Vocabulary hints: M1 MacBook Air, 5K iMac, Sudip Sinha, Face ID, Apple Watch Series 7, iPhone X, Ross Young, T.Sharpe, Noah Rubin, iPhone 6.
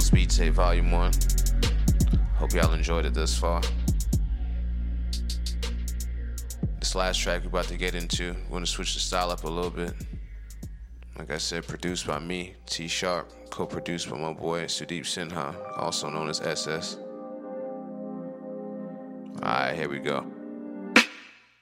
Double Speed Tape Volume 1. Hope y'all enjoyed it thus far. This last track we're about to get into, we're going to switch the style up a little bit. Like I said, produced by me, T.Sharpe, co-produced by my boy Sudip Sinha, also known as SS. Alright, here we go.